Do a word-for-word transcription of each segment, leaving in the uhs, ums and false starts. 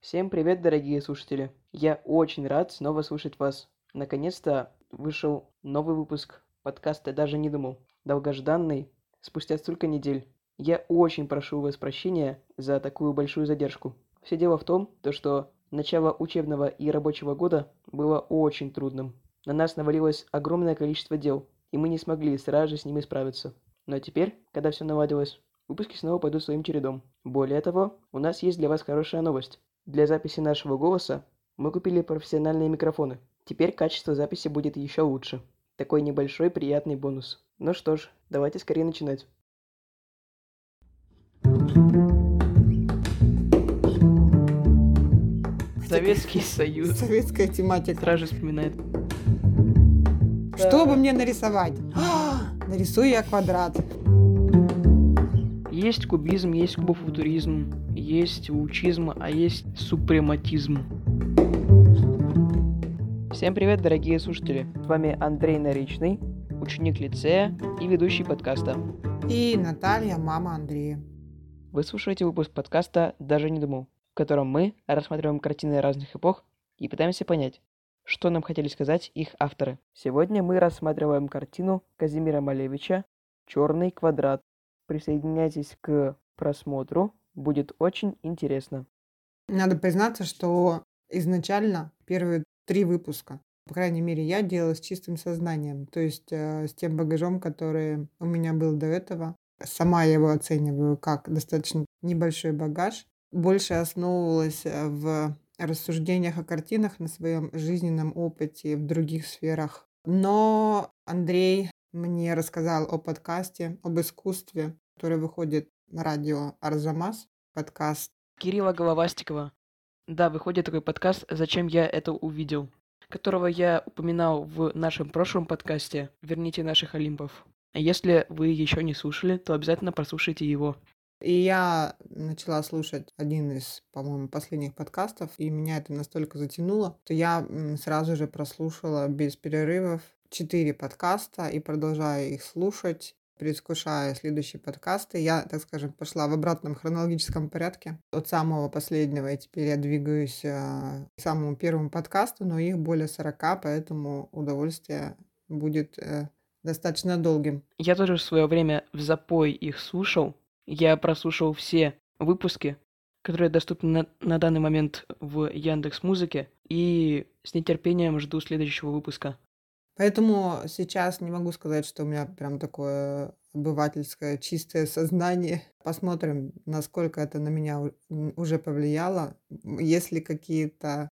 Всем привет, дорогие слушатели! Я очень рад снова слушать вас. Наконец-то вышел новый выпуск подкаста «Даже не думал». Долгожданный, спустя столько недель. Я очень прошу у вас прощения за такую большую задержку. Все дело в том, то, что начало учебного и рабочего года было очень трудным. На нас навалилось огромное количество дел, и мы не смогли сразу же с ними справиться. Но теперь, когда все наладилось, выпуски снова пойдут своим чередом. Более того, у нас есть для вас хорошая новость. Для записи нашего голоса мы купили профессиональные микрофоны. Теперь качество записи будет еще лучше. Такой небольшой приятный бонус. Ну что ж, давайте скорее начинать. Советский Союз. Советская тематика. Сразу вспоминает. Что бы мне нарисовать? Нарисую я квадрат. Есть кубизм, есть кубофутуризм, есть лучизм, а есть супрематизм. Всем привет, дорогие слушатели! С вами Андрей Наричный, ученик лицея и ведущий подкаста. И Наталья, мама Андрея. Вы слушаете выпуск подкаста «Даже не думал», в котором мы рассматриваем картины разных эпох и пытаемся понять, что нам хотели сказать их авторы. Сегодня мы рассматриваем картину Казимира Малевича «Чёрный квадрат». Присоединяйтесь к просмотру, будет очень интересно. Надо признаться, что изначально первые три выпуска, по крайней мере, я делала с чистым сознанием, то есть э, с тем багажом, который у меня был до этого. Сама я его оцениваю как достаточно небольшой багаж. Больше основывалась в рассуждениях о картинах на своем жизненном опыте в других сферах. Но Андрей мне рассказал о подкасте, об искусстве, который выходит на радио Арзамас, подкаст Кирилла Головастикова. Да, выходит такой подкаст «Зачем я это увидел», которого я упоминал в нашем прошлом подкасте «Верните наших олимпов». Если вы еще не слушали, то обязательно прослушайте его. И я начала слушать один из, по-моему, последних подкастов, и меня это настолько затянуло, что я сразу же прослушала без перерывов четыре подкаста и продолжаю их слушать, предвкушая следующие подкасты. Я, так скажем, пошла в обратном хронологическом порядке от самого последнего, и теперь я двигаюсь к самому первому подкасту, но их более сорока, поэтому удовольствие будет достаточно долгим. Я тоже в свое время в запой их слушал. Я прослушал все выпуски, которые доступны на, на данный момент в Яндекс.Музыке, и с нетерпением жду следующего выпуска. Поэтому сейчас не могу сказать, что у меня прям такое обывательское чистое сознание. Посмотрим, насколько это на меня уже повлияло. Есть ли какие-то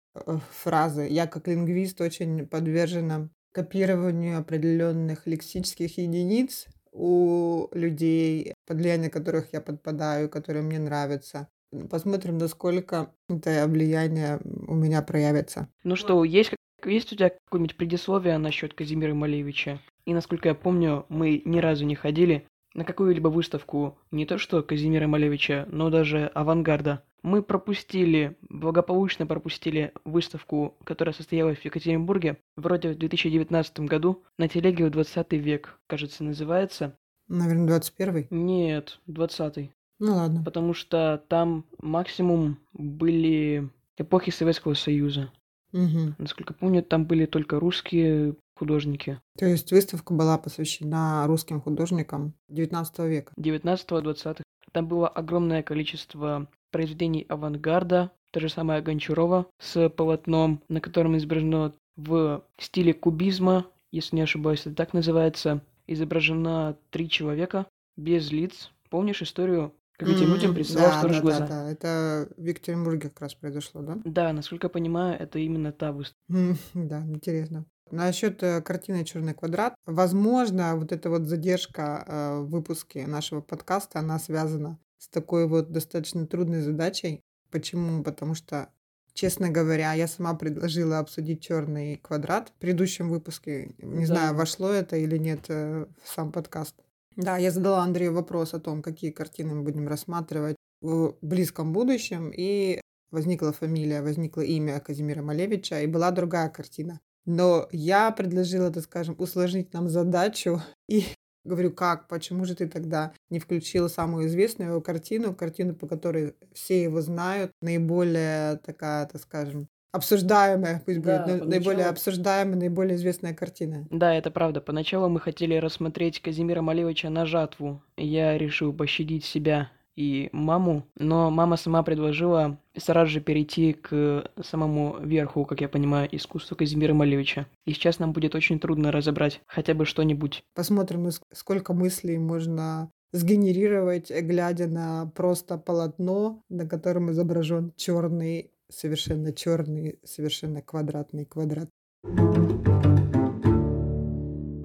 фразы? Я как лингвист очень подвержена копированию определенных лексических единиц у людей, под влияние которых я подпадаю, которые мне нравятся. Посмотрим, насколько это влияние у меня проявится. Ну что, есть Есть у тебя какое-нибудь предисловие насчет Казимира Малевича? И, насколько я помню, мы ни разу не ходили на какую-либо выставку не то что Казимира Малевича, но даже авангарда. Мы пропустили, благополучно пропустили выставку, которая состоялась в Екатеринбурге, вроде в две тысячи девятнадцатом году, на телеге в двадцатый век, кажется, называется. Наверное, двадцать первый? Нет, двадцатый. Ну ладно. Потому что там максимум были эпохи Советского Союза. Угу. Насколько помню, там были только русские художники. То есть выставка была посвящена русским художникам девятнадцатого века? девятнадцатого-двадцатых. Там было огромное количество произведений авангарда, та же самая Гончарова с полотном, на котором изображено в стиле кубизма, если не ошибаюсь, это так называется, изображено три человека без лиц. Помнишь историю? Как этим людям представлял сторож да, глаза. Да, да, это в Екатеринбурге как раз произошло, да? Да, насколько я понимаю, это именно та выставка. Да, интересно. Насчет картины «Черный квадрат». Возможно, вот эта вот задержка в выпуске нашего подкаста, она связана с такой вот достаточно трудной задачей. Почему? Потому что, честно говоря, я сама предложила обсудить «Черный квадрат» в предыдущем выпуске. Не да. знаю, вошло это или нет в сам подкаст. Да, я задала Андрею вопрос о том, какие картины мы будем рассматривать в близком будущем, и возникла фамилия, возникло имя Казимира Малевича, и была другая картина. Но я предложила, так скажем, усложнить нам задачу и Говорю, как, почему же ты тогда не включила самую известную его картину, картину, по которой все его знают, наиболее такая, так скажем, обсуждаемая, пусть да, будет, поначалу... наиболее обсуждаемая, наиболее известная картина. Да, это правда. Поначалу мы хотели рассмотреть Казимира Малевича на жатву. Я решил пощадить себя и маму, но мама сама предложила сразу же перейти к самому верху, как я понимаю, искусству Казимира Малевича. И сейчас нам будет очень трудно разобрать хотя бы что-нибудь. Посмотрим, сколько мыслей можно сгенерировать, глядя на просто полотно, на котором изображен черный, совершенно черный, совершенно квадратный квадрат.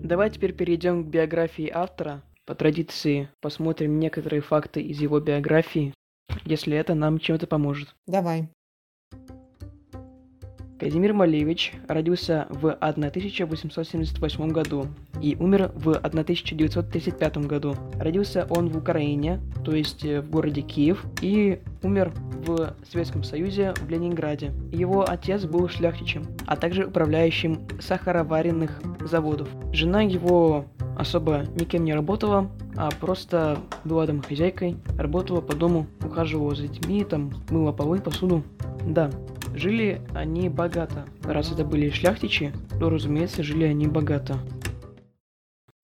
Давай теперь перейдем к биографии автора. По традиции посмотрим некоторые факты из его биографии, если это нам чем-то поможет. Давай. Казимир Малевич родился в тысяча восемьсот семьдесят восьмом году и умер в тысяча девятьсот тридцать пятом году. Родился он в Украине, то есть в городе Киев, и умер в Советском Союзе в Ленинграде. Его отец был шляхтичем, а также управляющим сахароваренных заводов. Жена его особо никем не работала, а просто была домохозяйкой, работала по дому, ухаживала за детьми, там мыла полы, посуду. Да, жили они богато. Раз это были шляхтичи, то, разумеется, жили они богато.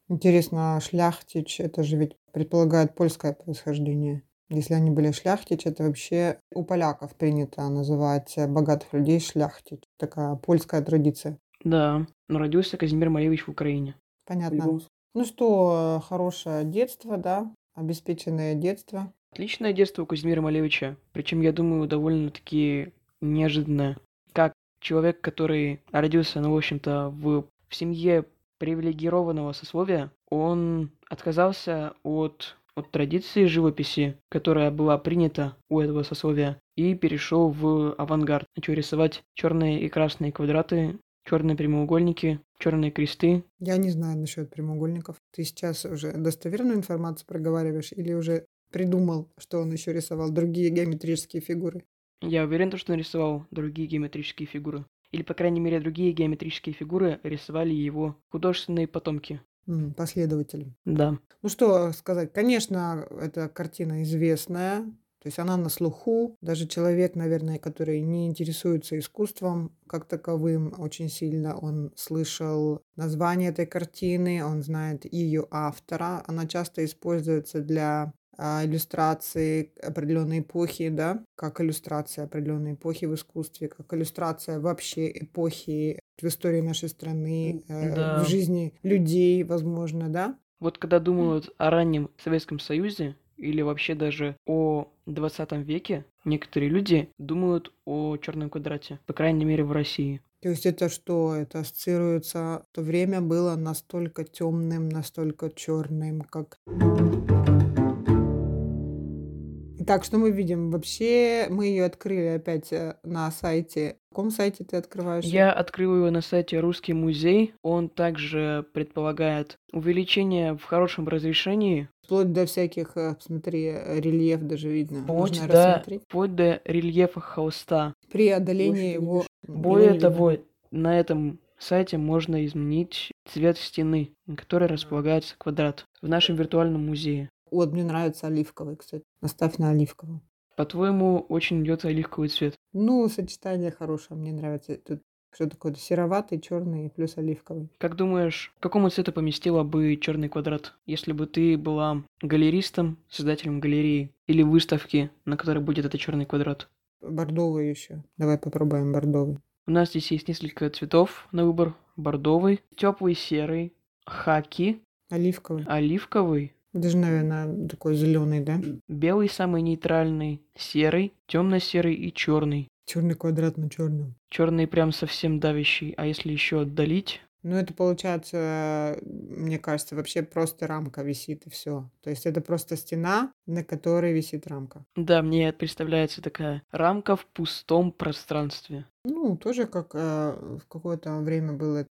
Интересно, шляхтич, это же ведь предполагает польское происхождение. Если они были шляхтич, это вообще у поляков принято называть богатых людей шляхтич. Такая польская традиция. Да, но родился Казимир Малевич в Украине. Понятно. Ну что, хорошее детство, да? Обеспеченное детство. Отличное детство у Казимира Малевича. Причем, я думаю, довольно-таки неожиданное. Как человек, который родился, ну, в общем-то, в, в семье привилегированного сословия, он отказался от, от традиции живописи, которая была принята у этого сословия, и перешел в авангард. Начал рисовать черные и красные квадраты, черные прямоугольники, черные кресты. Я не знаю насчет прямоугольников. Ты сейчас уже достоверную информацию проговариваешь или уже придумал, что он еще рисовал другие геометрические фигуры? Я уверен, что он рисовал другие геометрические фигуры. Или, по крайней мере, другие геометрические фигуры рисовали его художественные потомки. Последователи. Да. Ну что сказать, конечно, эта картина известная. То есть она на слуху, даже человек, наверное, который не интересуется искусством как таковым очень сильно, он слышал название этой картины, он знает ее автора, она часто используется для а, иллюстрации определенной эпохи, да, как иллюстрация определенной эпохи в искусстве, как иллюстрация вообще эпохи в истории нашей страны, э, да. в жизни людей, возможно, да. Вот когда думают о раннем Советском Союзе, или вообще даже о двадцатом веке, некоторые люди думают о черном квадрате, по крайней мере, в России. То есть это что? Это ассоциируется... То время было настолько темным, настолько черным, как... Итак, что мы видим? Вообще мы ее открыли опять на сайте. В каком сайте ты открываешь? Я открыл ее на сайте Русский музей. Он также предполагает увеличение в хорошем разрешении. Вплоть до всяких, смотри, рельеф даже видно. Вплоть, Можно да, рассмотреть. Вплоть до рельефа холста. При одолении Больше, его... Более того, на этом сайте можно изменить цвет стены, на которой располагается квадрат в нашем виртуальном музее. Вот, мне нравится оливковый, кстати. Оставь на оливковый. По-твоему, очень идет оливковый цвет? Ну, сочетание хорошее, мне нравится. Тут что такое? Сероватый, черный плюс оливковый. Как думаешь, к какому цвету поместила бы черный квадрат, если бы ты была галеристом, создателем галереи или выставки, на которой будет этот черный квадрат? Бордовый еще. Давай попробуем бордовый. У нас здесь есть несколько цветов на выбор. Бордовый, теплый серый, хаки. Оливковый. Оливковый. Даже, наверное, такой зеленый, да? Белый самый нейтральный, серый, темно-серый и черный. Черный квадрат на черном. Черный прям совсем давящий. А если еще отдалить? Ну, это получается, мне кажется, вообще просто рамка висит и все. То есть это просто стена, на которой висит рамка. Да, мне представляется такая рамка в пустом пространстве. Ну, тоже как э, в какое-то время был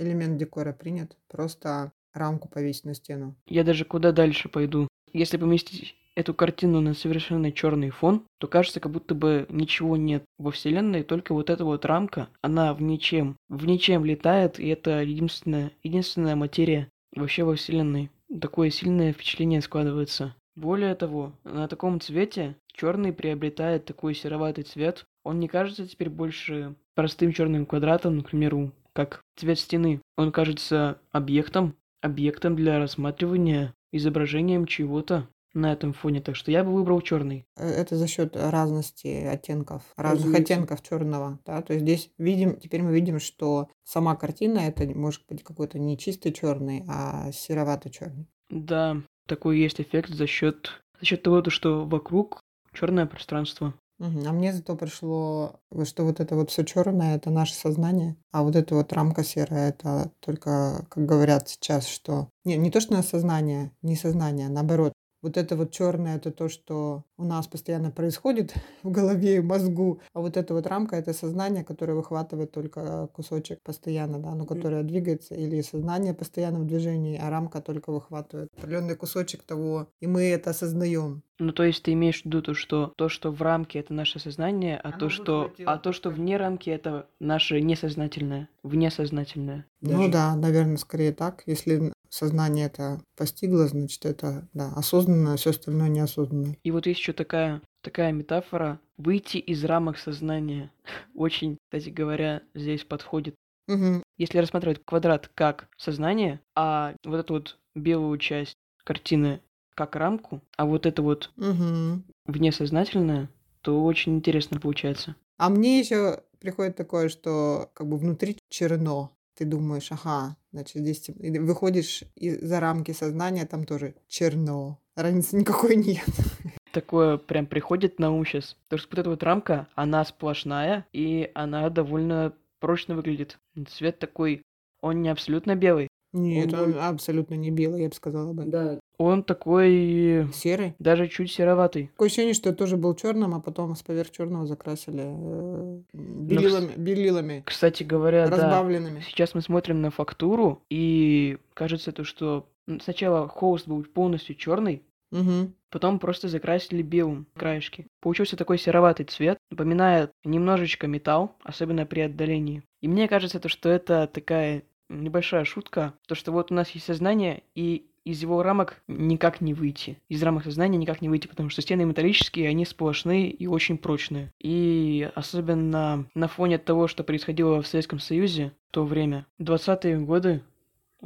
элемент декора принят. Просто рамку повесить на стену. Я даже куда дальше пойду. Если поместить эту картину на совершенно черный фон, то кажется, как будто бы ничего нет во вселенной, только вот эта вот рамка, она в ничем, в ничем летает, и это единственная, единственная материя вообще во вселенной. такое сильное впечатление складывается. Более того, на таком цвете черный приобретает такой сероватый цвет. Он не кажется теперь больше простым черным квадратом, например, как цвет стены. Он кажется объектом, объектом для рассматривания, изображением чего-то на этом фоне. Так что я бы выбрал черный. Это за счет разности оттенков, разных Разумеется. оттенков черного. Да? То есть здесь видим, теперь мы видим, что сама картина это может быть какой-то не чистый черный, а серовато-черный. Да. Такой есть эффект за счет за счет того, что вокруг черное пространство. А мне зато пришло, что вот это вот все черное, это наше сознание, а вот эта вот рамка серая, это только, как говорят сейчас, что не не то что на сознание, не сознание, наоборот. Вот это вот черное, это то, что у нас постоянно происходит в голове и мозгу. А вот эта вот рамка, это сознание, которое выхватывает только кусочек постоянно, да, но которое двигается, или сознание постоянно в движении, а рамка только выхватывает определенный кусочек того, и мы это осознаем. Ну, то есть ты имеешь в виду то, что то, что в рамке, это наше сознание, а, то что, а то, что вне рамки, это наше несознательное, внесознательное. Даже. Ну да, наверное, скорее так, если... Сознание это постигло, значит, это да, осознанно, а все остальное неосознанно. И вот есть еще такая, такая метафора «выйти из рамок сознания». Очень, кстати говоря, здесь подходит. Угу. Если рассматривать квадрат как сознание, а вот эту вот белую часть картины как рамку, а вот это вот угу. внесознательное, то очень интересно получается. А мне еще приходит такое, что как бы внутри черно. Ты думаешь, ага, значит, здесь выходишь из-за рамки сознания, там тоже черно. Разницы никакой нет. Такое прям приходит на ум сейчас. Потому что вот эта вот рамка, она сплошная, и она довольно прочно выглядит. Цвет такой, он не абсолютно белый. Нет, он, он был... абсолютно не белый, я бы сказала бы. Да. Он такой... Серый? Даже чуть сероватый. Такое ощущение, что тоже был черным, а потом поверх черного закрасили белилами. Но, белилами кстати говоря, разбавленными. Да. Сейчас мы смотрим на фактуру, и кажется то, что сначала холст был полностью черный, угу. потом просто закрасили белым краешки. Получился такой сероватый цвет, напоминает немножечко металл, особенно при отдалении. И мне кажется то, что это такая... Небольшая шутка, то что вот у нас есть сознание, и из его рамок никак не выйти. Из рамок сознания никак не выйти, потому что стены металлические, они сплошные и очень прочные. И особенно на фоне того, что происходило в Советском Союзе в то время, двадцатые годы,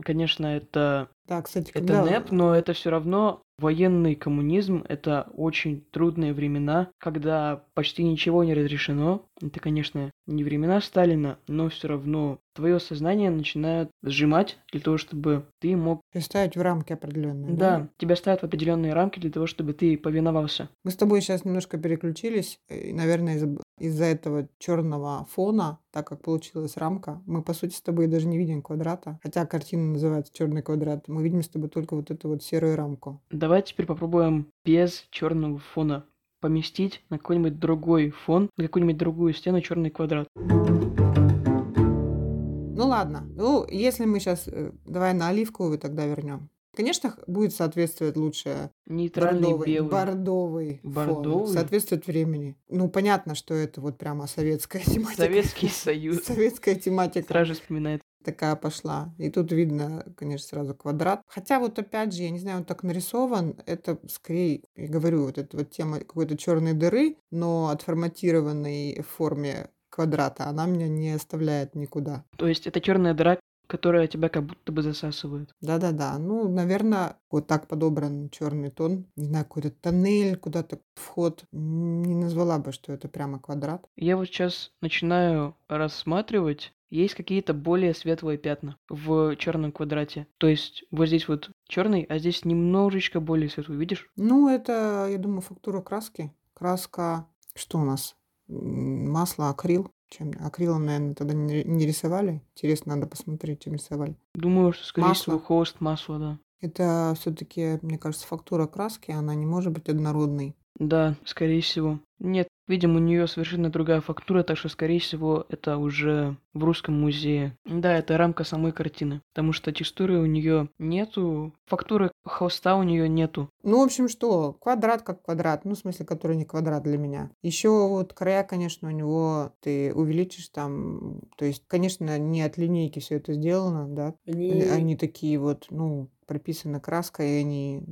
конечно, это, да, кстати, это когда... НЭП, но это все равно военный коммунизм, это очень трудные времена, когда почти ничего не разрешено. Это, конечно, не времена Сталина, но все равно твое сознание начинают сжимать для того, чтобы ты мог... Ставить в рамки определенные. Да, да, тебя ставят в определенные рамки для того, чтобы ты повиновался. Мы с тобой сейчас немножко переключились, и, наверное, из- из-за этого черного фона, так как получилась рамка, мы, по сути, с тобой даже не видим квадрата, хотя картина называется «Черный квадрат», мы видим с тобой только вот эту вот серую рамку. Давайте теперь попробуем без черного фона поместить на какой-нибудь другой фон, на какую-нибудь другую стену черный квадрат. Ну ладно, ну если мы сейчас, давай на оливковую тогда вернем. Конечно, будет соответствовать лучше нейтральный бордовый, белый. бордовый, бордовый фон, соответствует времени. Ну, понятно, что это вот прямо советская тематика. Советский Союз. Советская тематика. Сразу вспоминает. Такая пошла. И тут видно, конечно, сразу квадрат. Хотя вот опять же, я не знаю, он так нарисован, это скорее, я говорю, вот эта вот тема какой-то черной дыры, но отформатированной в форме квадрата, она меня не оставляет никуда. То есть это черная дыра, которая тебя как будто бы засасывает. Да-да-да. Ну, наверное, вот так подобран черный тон. Не знаю, какой-то тоннель, куда-то вход. Не назвала бы, что это прямо квадрат. Я вот сейчас начинаю рассматривать. Есть какие-то более светлые пятна в черном квадрате. То есть вот здесь вот черный, а здесь немножечко более светлый. Видишь? Ну, это, я думаю, фактура краски. Краска... Что у нас? Масло, акрил. Чем? Акрилом, наверное, тогда не, не рисовали. Интересно, надо посмотреть, чем рисовали. Думаю, что, скорее всего, холст, масло, да. Это все-таки, мне кажется, фактура краски, она не может быть однородной. Да, скорее всего. Нет, видимо, у нее совершенно другая фактура, так что, скорее всего, это уже в Русском музее. Да, это рамка самой картины, потому что текстуры у нее нету, фактуры холста у нее нету. Ну, в общем, что? Квадрат как квадрат, ну, в смысле, который не квадрат для меня. Еще вот края, конечно, у него ты увеличишь там, то есть, конечно, не от линейки все это сделано, да? Они, Они такие вот, ну... прописаны краской, и они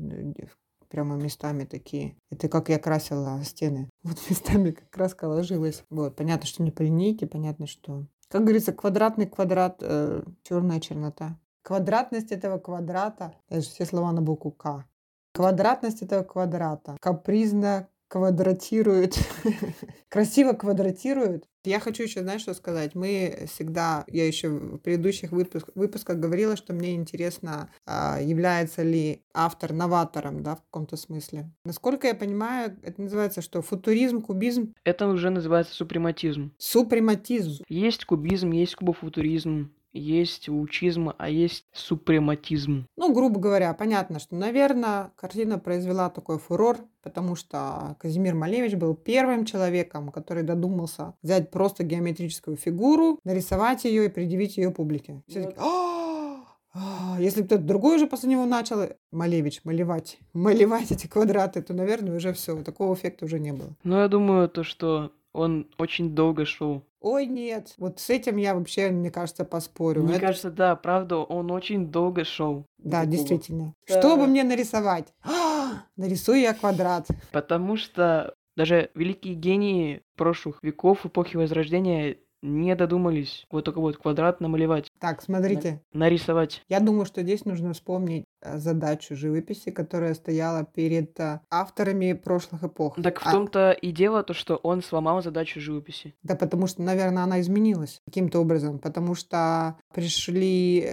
прямо местами такие. Это как я красила стены. Вот местами как краска ложилась. Вот. Понятно, что не по линейке, понятно, что... Как говорится, квадратный квадрат, э, черная чернота. Квадратность этого квадрата, это же все слова на букву «К». Квадратность этого квадрата капризно квадратирует, красиво квадратирует. Я хочу еще, знаешь, что сказать. Мы всегда, я еще в предыдущих выпуск, выпусках говорила, что мне интересно, является ли автор новатором, да, в каком-то смысле. Насколько я понимаю, это называется что? Футуризм, кубизм? Это уже называется супрематизм. Супрематизм. Есть кубизм, есть кубофутуризм. Есть лучизм, а есть супрематизм. Ну, грубо говоря, понятно, что, наверное, картина произвела такой фурор, потому что Казимир Малевич был первым человеком, который додумался взять просто геометрическую фигуру, нарисовать ее и предъявить ее публике. Все такие, если кто-то другой уже после него начал, Малевич, малевать, малевать эти квадраты, то, наверное, уже все, такого эффекта уже не было. Ну, я думаю, то, что... Он очень долго шел. Ой, нет. Вот с этим я вообще, мне кажется, поспорю. Мне это... кажется, да, правда, он очень долго шел. Да, такого. Действительно. Да. Что бы мне нарисовать? А, нарисую я квадрат. Потому что даже великие гении прошлых веков, эпохи Возрождения, не додумались вот такой вот квадрат намалевать. Так, смотрите. Нарисовать. Я думаю, что здесь нужно вспомнить задачу живописи, которая стояла перед авторами прошлых эпох. Так в а... том-то и дело то, что он сломал задачу живописи. Да, потому что, наверное, она изменилась каким-то образом, потому что пришли,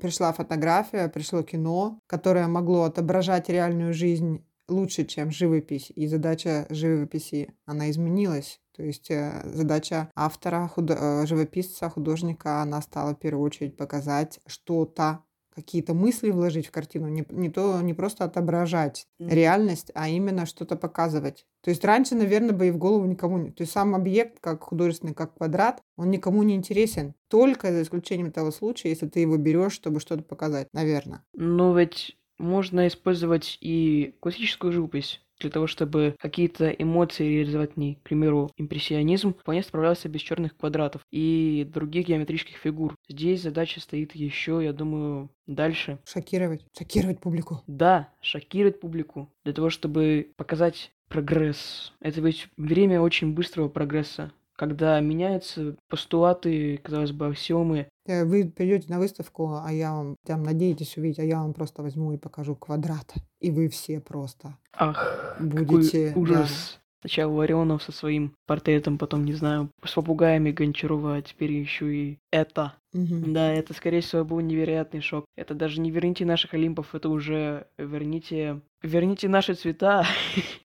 пришла фотография, пришло кино, которое могло отображать реальную жизнь лучше, чем живопись, и задача живописи, она изменилась. То есть задача автора, худо... живописца, художника, она стала в первую очередь показать что-то, какие-то мысли вложить в картину, не, не, то, не просто отображать mm-hmm. реальность, а именно что-то показывать. То есть раньше, наверное, бы и в голову никому... То есть сам объект, как художественный, как квадрат, он никому не интересен. Только за исключением того случая, если ты его берешь, чтобы что-то показать, наверное. Но ведь можно использовать и классическую живопись для того, чтобы какие-то эмоции реализовать в ней. К примеру, импрессионизм вполне справлялся без черных квадратов и других геометрических фигур. Здесь задача стоит еще, я думаю, дальше. Шокировать. Шокировать публику. Да, шокировать публику. Для того, чтобы показать прогресс. Это ведь время очень быстрого прогресса, когда меняются постулаты, казалось бы, аксиомы. Вы придете на выставку, а я вам там надеетесь увидеть, а я вам просто возьму и покажу квадрат. И вы все просто Ах, будете... Какой ужас. Да. Сначала Ларионов со своим портретом, потом, не знаю, с попугаями Гончарова, а теперь еще и это. Угу. Да, это, скорее всего, был невероятный шок. Это даже не «Верните наших олимпов», это уже «Верните... Верните наши цвета».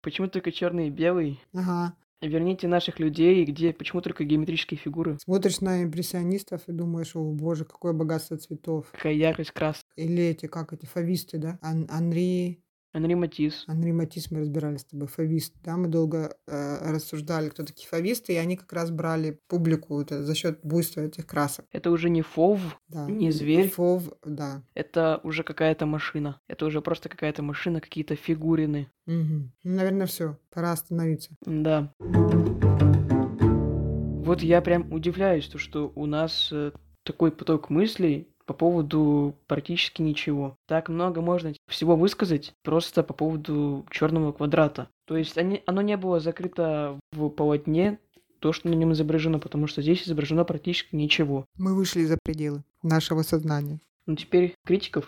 Почему только черный и белый? Ага. «Верните наших людей», где почему только геометрические фигуры. Смотришь на импрессионистов и думаешь, о боже, какое богатство цветов. Какая яркость красок. Или эти, как эти, фависты, да? Ан- Анри... Анри Матисс. Анри Матисс мы разбирали с тобой, фавист, да? Мы долго э, рассуждали, кто такие фависты, и они как раз брали публику это, за счет буйства этих красок. Это уже не фов, да. не зверь. Фов, да. Это уже какая-то машина. Это уже просто какая-то машина, какие-то фигурины. Угу. Наверное, все. Пора остановиться. Да. Вот я прям удивляюсь, то, что у нас э, такой поток мыслей по поводу практически ничего. Так много можно всего высказать просто по поводу черного квадрата. То есть они, оно не было закрыто в полотне, то, что на нем изображено, потому что здесь изображено практически ничего. Мы вышли за пределы нашего сознания. Ну теперь критиков.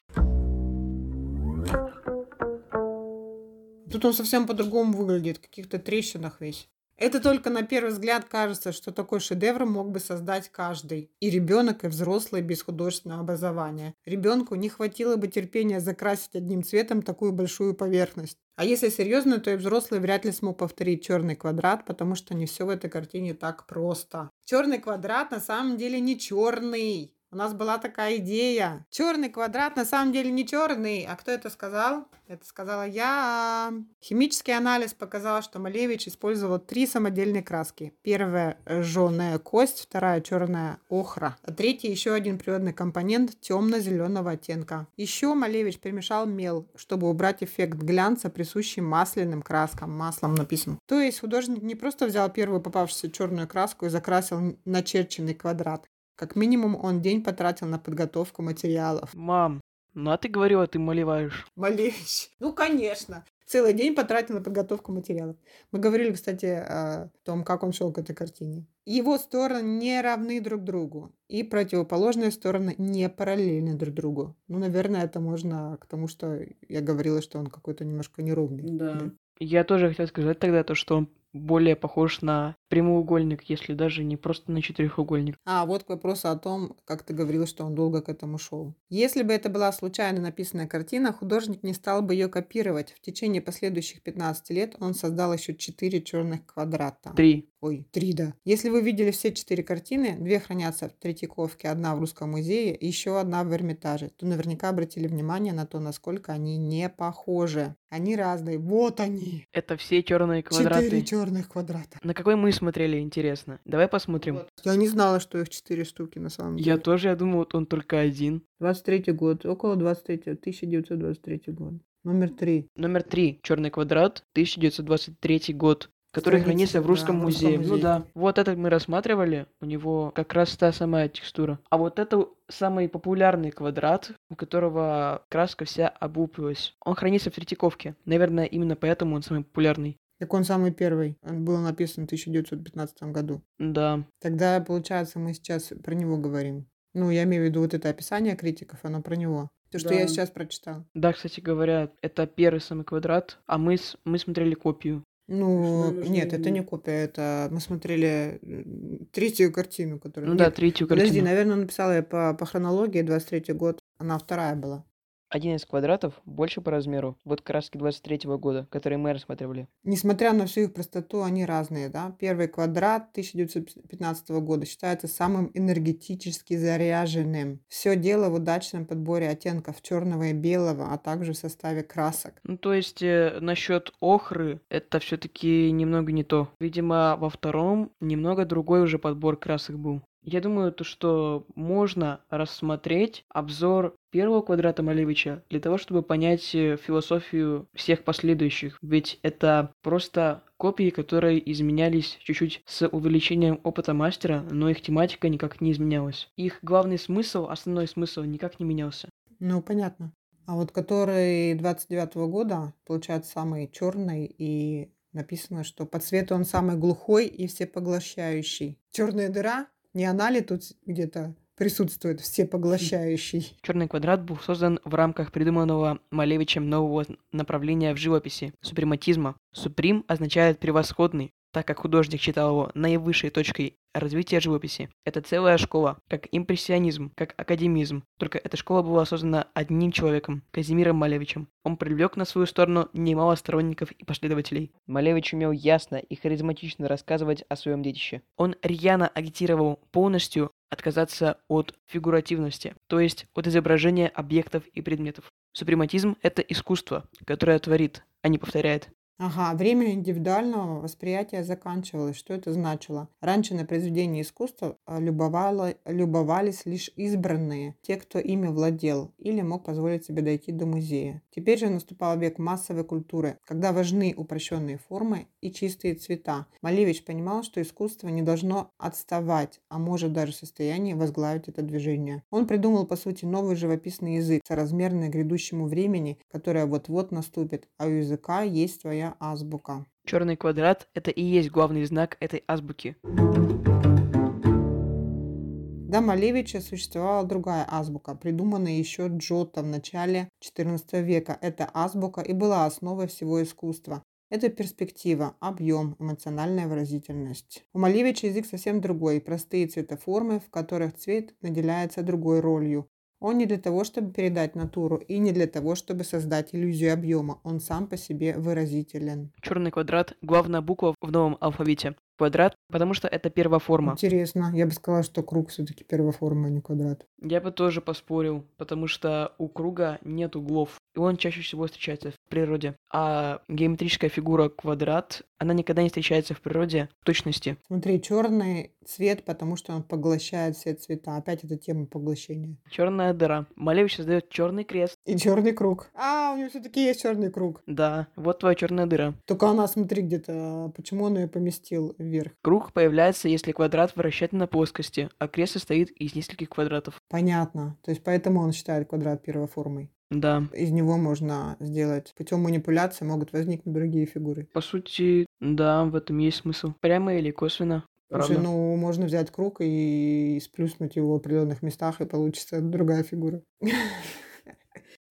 Тут он совсем по-другому выглядит, в каких-то трещинах весь. Это только на первый взгляд кажется, что такой шедевр мог бы создать каждый. И ребенок, и взрослый без художественного образования. Ребенку не хватило бы терпения закрасить одним цветом такую большую поверхность. А если серьезно, то и взрослый вряд ли смог повторить черный квадрат, потому что не все в этой картине так просто. Черный квадрат на самом деле не черный. У нас была такая идея. Черный квадрат на самом деле не черный. А кто это сказал? Это сказала я. Химический анализ показал, что Малевич использовал три самодельные краски. Первая – жженая кость, вторая – черная охра, а третья – еще один природный компонент темно-зеленого оттенка. Еще Малевич перемешал мел, чтобы убрать эффект глянца, присущий масляным краскам. Маслом написано. То есть художник не просто взял первую попавшуюся черную краску и закрасил начерченный квадрат. Как минимум, он день потратил на подготовку материалов. Мам, Ну, а ты говорила, ты малеваешь. Малевич. Ну, конечно. Целый день потратил на подготовку материалов. Мы говорили, кстати, о том, как он шел к этой картине. Его стороны не равны друг другу, и противоположные стороны не параллельны друг другу. Ну, наверное, это можно к тому, что я говорила, что он какой-то немножко неровный. Да. да? Я тоже хотела сказать тогда то, что он более похож на прямоугольник, если даже не просто на четырехугольник. А, вот к вопросу о том, как ты говорил, что он долго к этому шел. Если бы это была случайно написанная картина, художник не стал бы ее копировать. В течение последующих пятнадцати лет он создал еще четыре черных квадрата. Три. Ой, три, да. Если вы видели все четыре картины, две хранятся в Третьяковке, одна в Русском музее, еще одна в Эрмитаже, то наверняка обратили внимание на то, насколько они не похожи. Они разные. Вот они. Это все черные квадраты. Четыре черных квадрата. На какой мы смотрели, интересно? Давай посмотрим. Вот. Я не знала, что их четыре штуки на самом деле. Я тоже, я думала, вот он только один. двадцать третий год, около двадцать третьего, тысяча девятьсот двадцать третий год. Номер три. Номер три. Черный квадрат, тысяча девятьсот двадцать третий год. Который хранится в Русском, да, музее. Русском музее. Ну да. Вот этот мы рассматривали. У него как раз та самая текстура. А вот это самый популярный квадрат, у которого краска вся облупилась. Он хранится в Третьяковке. Наверное, именно поэтому он самый популярный. Так он самый первый. Он был написан в тысяча девятьсот пятнадцатом году. Да. Тогда, получается, мы сейчас про него говорим. Ну, я имею в виду вот это описание критиков, оно про него. То, что да. я сейчас прочитала. Да, кстати говоря, это первый самый квадрат, а мы, с... мы смотрели копию. Ну, нужно... нет, это не копия, это мы смотрели третью картину, которая... Ну нет, да, третью картину. Подожди, наверное, написала я по, по хронологии, двадцать третий год, она вторая была. Один из квадратов больше по размеру, вот краски двадцать третьего года, которые мы рассматривали. Несмотря на всю их простоту, они разные, да? Первый квадрат тысяча девятьсот пятнадцатого года считается самым энергетически заряженным. Все дело в удачном подборе оттенков черного и белого, а также в составе красок. Ну, то есть, э, насчет охры, это все-таки немного не то. Видимо, во втором немного другой уже подбор красок был. Я думаю, то, что можно рассмотреть обзор первого квадрата Малевича для того, чтобы понять философию всех последующих. Ведь это просто копии, которые изменялись чуть-чуть с увеличением опыта мастера, но их тематика никак не изменялась. Их главный смысл, основной смысл никак не менялся. Ну, понятно. А вот который двадцать девятого года, получается, самый черный и написано, что по цвету он самый глухой и всепоглощающий. Черная дыра... Не она ли тут где-то присутствует, всепоглощающий? Черный квадрат был создан в рамках придуманного Малевичем нового направления в живописи – супрематизма. Суприм означает «превосходный», так как художник считал его наивысшей точкой развития живописи. Это целая школа, как импрессионизм, как академизм. Только эта школа была создана одним человеком – Казимиром Малевичем. Он привлек на свою сторону немало сторонников и последователей. Малевич умел ясно и харизматично рассказывать о своем детище. Он рьяно агитировал полностью отказаться от фигуративности, то есть от изображения объектов и предметов. Супрематизм – это искусство, которое творит, а не повторяет. Ага, время индивидуального восприятия заканчивалось. Что это значило? Раньше на произведение искусства любовало, любовались лишь избранные, те, кто ими владел или мог позволить себе дойти до музея. Теперь же наступал век массовой культуры, когда важны упрощенные формы и чистые цвета. Малевич понимал, что искусство не должно отставать, а может даже в состоянии возглавить это движение. Он придумал, по сути, новый живописный язык, соразмерный грядущему времени, которое вот-вот наступит, а у языка есть своя азбука. Черный квадрат – это и есть главный знак этой азбуки. До Малевича существовала другая азбука, придуманная еще Джотто в начале четырнадцатого века. Эта азбука и была основой всего искусства. Это перспектива, объем, эмоциональная выразительность. У Малевича язык совсем другой, простые цветоформы, в которых цвет наделяется другой ролью. Он не для того, чтобы передать натуру, и не для того, чтобы создать иллюзию объема. Он сам по себе выразителен. Черный квадрат – главная буква в новом алфавите. Квадрат, потому что это первоформа. Интересно. Я бы сказала, что круг все-таки первоформа, а не квадрат. Я бы тоже поспорил, потому что у круга нет углов. и он чаще всего встречается в природе. А геометрическая фигура квадрат, она никогда не встречается в природе в точности. Смотри, черный цвет, потому что он поглощает все цвета. Опять эта тема поглощения. Черная дыра. Малевич создает черный крест. И черный круг. А, у него все-таки есть черный круг. Да, вот твоя черная дыра. Только она, смотри, где-то, почему он ее поместил вверх. Круг появляется, если квадрат вращает на плоскости, а крест состоит из нескольких квадратов. Понятно. То есть поэтому он считает квадрат первоформой. Да. Из него можно сделать. Путем манипуляции могут возникнуть другие фигуры. По сути, да, в этом есть смысл. Прямо или косвенно. Слушай, ну, можно взять круг и сплюснуть его в определенных местах, и получится другая фигура.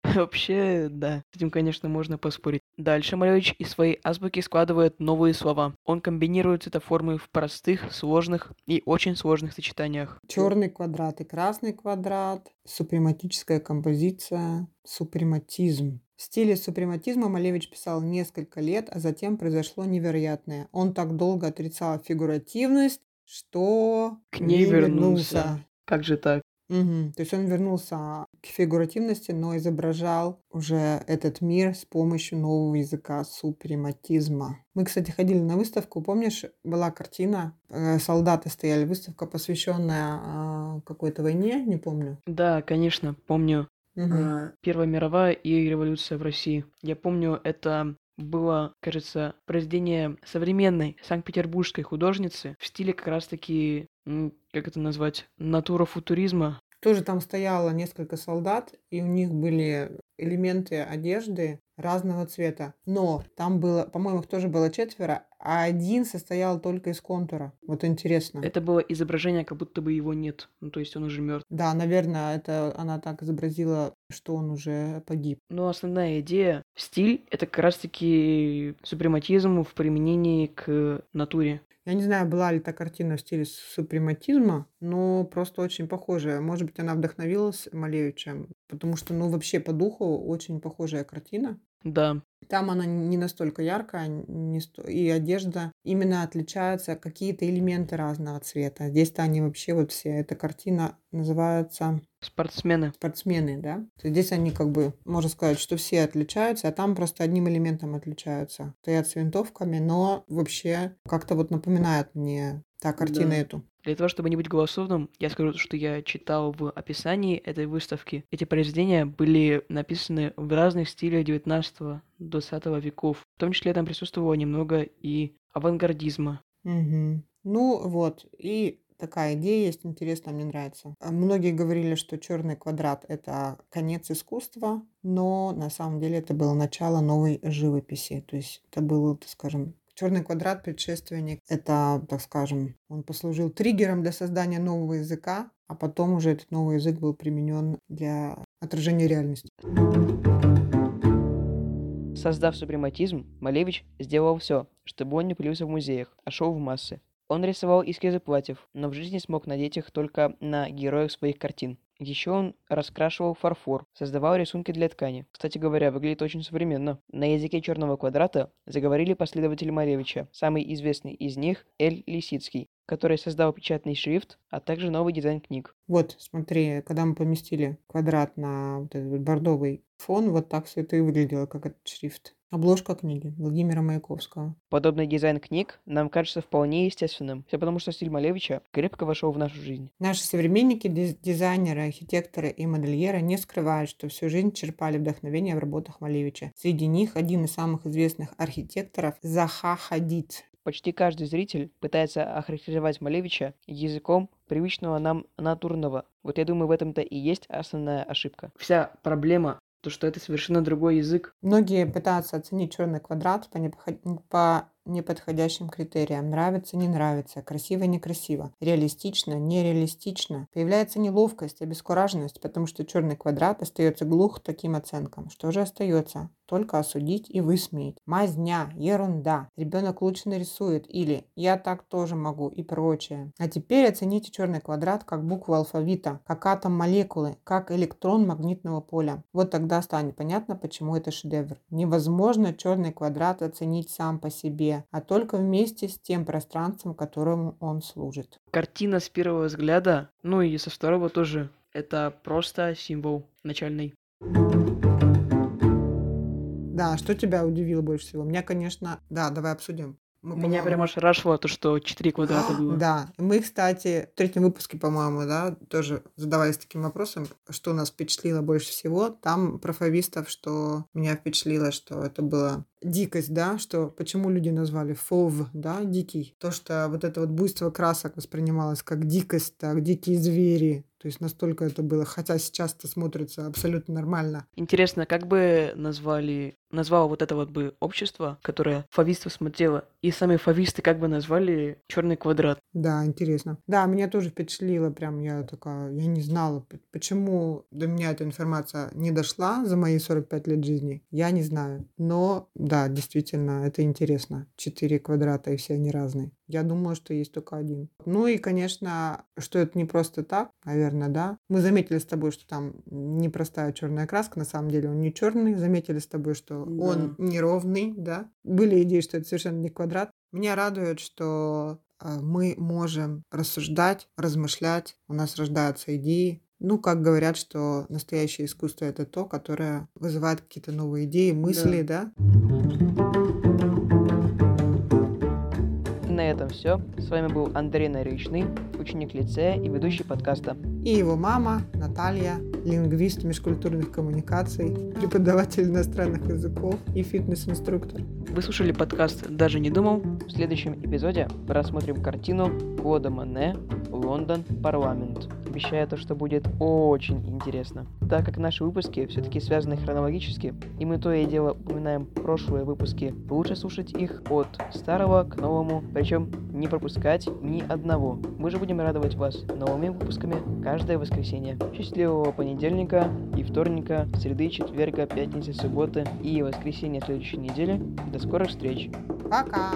Вообще, да. С этим, конечно, можно поспорить. Дальше Малевич из своей азбуки складывает новые слова. Он комбинирует цветоформы в простых, сложных и очень сложных сочетаниях. Черный квадрат и красный квадрат, супрематическая композиция, супрематизм. В стиле супрематизма Малевич писал несколько лет, а затем произошло невероятное. Он так долго отрицал фигуративность, что к ней не вернулся. вернулся. Как же так? Угу. То есть он вернулся к фигуративности, но изображал уже этот мир с помощью нового языка супрематизма. Мы, кстати, ходили на выставку. Помнишь, была картина, э, солдаты стояли, выставка, посвященная э, какой-то войне, не помню. Да, конечно, помню. Угу. Первая мировая и революция в России. Я помню, это было, кажется, произведение современной санкт-петербургской художницы в стиле как раз-таки, как это назвать, натурофутуризма. Тоже там стояло несколько солдат, и у них были элементы одежды разного цвета. Но там было, по-моему, их тоже было четверо, а один состоял только из контура. Вот интересно. Это было изображение, как будто бы его нет. Ну, то есть он уже мертв. Да, наверное, это она так изобразила, что он уже погиб. Но основная идея, стиль, это как раз-таки супрематизм в применении к натуре. Я не знаю, была ли та картина в стиле супрематизма, но просто очень похожая. Может быть, она вдохновилась Малевичем, потому что, ну, вообще по духу очень похожая картина. Да. Там она не настолько яркая, не сто... и одежда именно отличается, какие-то элементы разного цвета. Здесь-то они вообще вот все, эта картина называется... Спортсмены. Спортсмены, да. То есть здесь они как бы, можно сказать, что все отличаются, а там просто одним элементом отличаются. Стоят с винтовками, но вообще как-то вот напоминает мне та картина, да, эту. Для того, чтобы не быть голословным, я скажу, что я читал в описании этой выставки. Эти произведения были написаны в разных стилях девятнадцатого-двадцатого веков. В том числе там присутствовало немного и авангардизма. Угу. Ну вот, и... Такая идея есть, интересно, мне нравится. Многие говорили, что черный квадрат — это конец искусства, но на самом деле это было начало новой живописи. То есть это был, так скажем, черный квадрат, предшественник. Это, так скажем, он послужил триггером для создания нового языка, а потом уже этот новый язык был применен для отражения реальности. Создав супрематизм, Малевич сделал все, чтобы он не пылился в музеях, а шел в массы. Он рисовал эскизы платьев, но в жизни смог надеть их только на героях своих картин. Еще он раскрашивал фарфор, создавал рисунки для ткани. Кстати говоря, выглядит очень современно. На языке черного квадрата заговорили последователи Малевича. Самый известный из них – Эль Лисицкий, который создал печатный шрифт, а также новый дизайн книг. Вот, смотри, когда мы поместили квадрат на вот этот бордовый фон, вот так все это и выглядело, как этот шрифт. Обложка книги Владимира Маяковского. Подобный дизайн книг нам кажется вполне естественным. Все потому, что стиль Малевича крепко вошел в нашу жизнь. Наши современники, дизайнеры, архитекторы и модельеры не скрывают, что всю жизнь черпали вдохновение в работах Малевича. Среди них один из самых известных архитекторов Заха Хадид. Почти каждый зритель пытается охарактеризовать Малевича языком привычного нам натурного. Вот я думаю, в этом-то и есть основная ошибка. Вся проблема, то что это совершенно другой язык. Многие пытаются оценить черный квадрат по, непоход... по неподходящим критериям. Нравится, не нравится, красиво, некрасиво, реалистично, нереалистично. Появляется неловкость, обескураженность, потому что черный квадрат остается глух таким оценкам. Что же остается? Только осудить и высмеять. Мазня, ерунда, ребенок лучше нарисует, или я так тоже могу, и прочее. А теперь оцените черный квадрат как букву алфавита, как атом молекулы, как электрон магнитного поля. Вот тогда станет понятно, почему это шедевр. Невозможно черный квадрат оценить сам по себе, а только вместе с тем пространством, которому он служит. Картина с первого взгляда, ну и со второго тоже, это просто символ начальный. Да, что тебя удивило больше всего? Меня, конечно... Да, давай обсудим. Мы, Меня прям аж рашло то, что четыре квадрата было. Да. Мы, кстати, в третьем выпуске, по-моему, да, тоже задавались таким вопросом, что нас впечатлило больше всего. Там про фовистов, что меня впечатлило, что это было... Дикость, да, что почему люди назвали фов, да, дикий. То, что вот это вот буйство красок воспринималось как дикость, так, дикие звери. То есть настолько это было, хотя сейчас это смотрится абсолютно нормально. Интересно, как бы назвали, назвало вот это вот бы общество, которое фовистов смотрело, и сами фовисты как бы назвали «Чёрный квадрат». Да, интересно. Да, меня тоже впечатлило прям, я такая, я не знала, почему до меня эта информация не дошла за мои сорок пять лет жизни, я не знаю, но... Да, действительно, это интересно. Четыре квадрата, и все они разные. Я думала, что есть только один. Ну и, конечно, что это не просто так, наверное, да. Мы заметили с тобой, что там непростая черная краска. На самом деле он не черный. Заметили с тобой, что да. Он неровный, да. Были идеи, что это совершенно не квадрат. Меня радует, что мы можем рассуждать, размышлять. У нас рождаются идеи. Ну, как говорят, что настоящее искусство — это то, которое вызывает какие-то новые идеи, мысли, да? На этом все. С вами был Андрей Наричный, ученик лицея и ведущий подкаста. И его мама Наталья, лингвист межкультурных коммуникаций, преподаватель иностранных языков и фитнес-инструктор. Вы слушали подкаст «Даже не думал». В следующем эпизоде рассмотрим картину Клода Моне «Лондон. Парламент». Обещаю то, что будет очень интересно. Так как наши выпуски все-таки связаны хронологически, и мы то и дело упоминаем прошлые выпуски, лучше слушать их от старого к новому, причем не пропускать ни одного. Мы же будем радовать вас новыми выпусками каждое воскресенье. Счастливого понедельника и вторника, среды, четверга, пятницы, субботы и воскресенья следующей недели. До скорых встреч! Пока!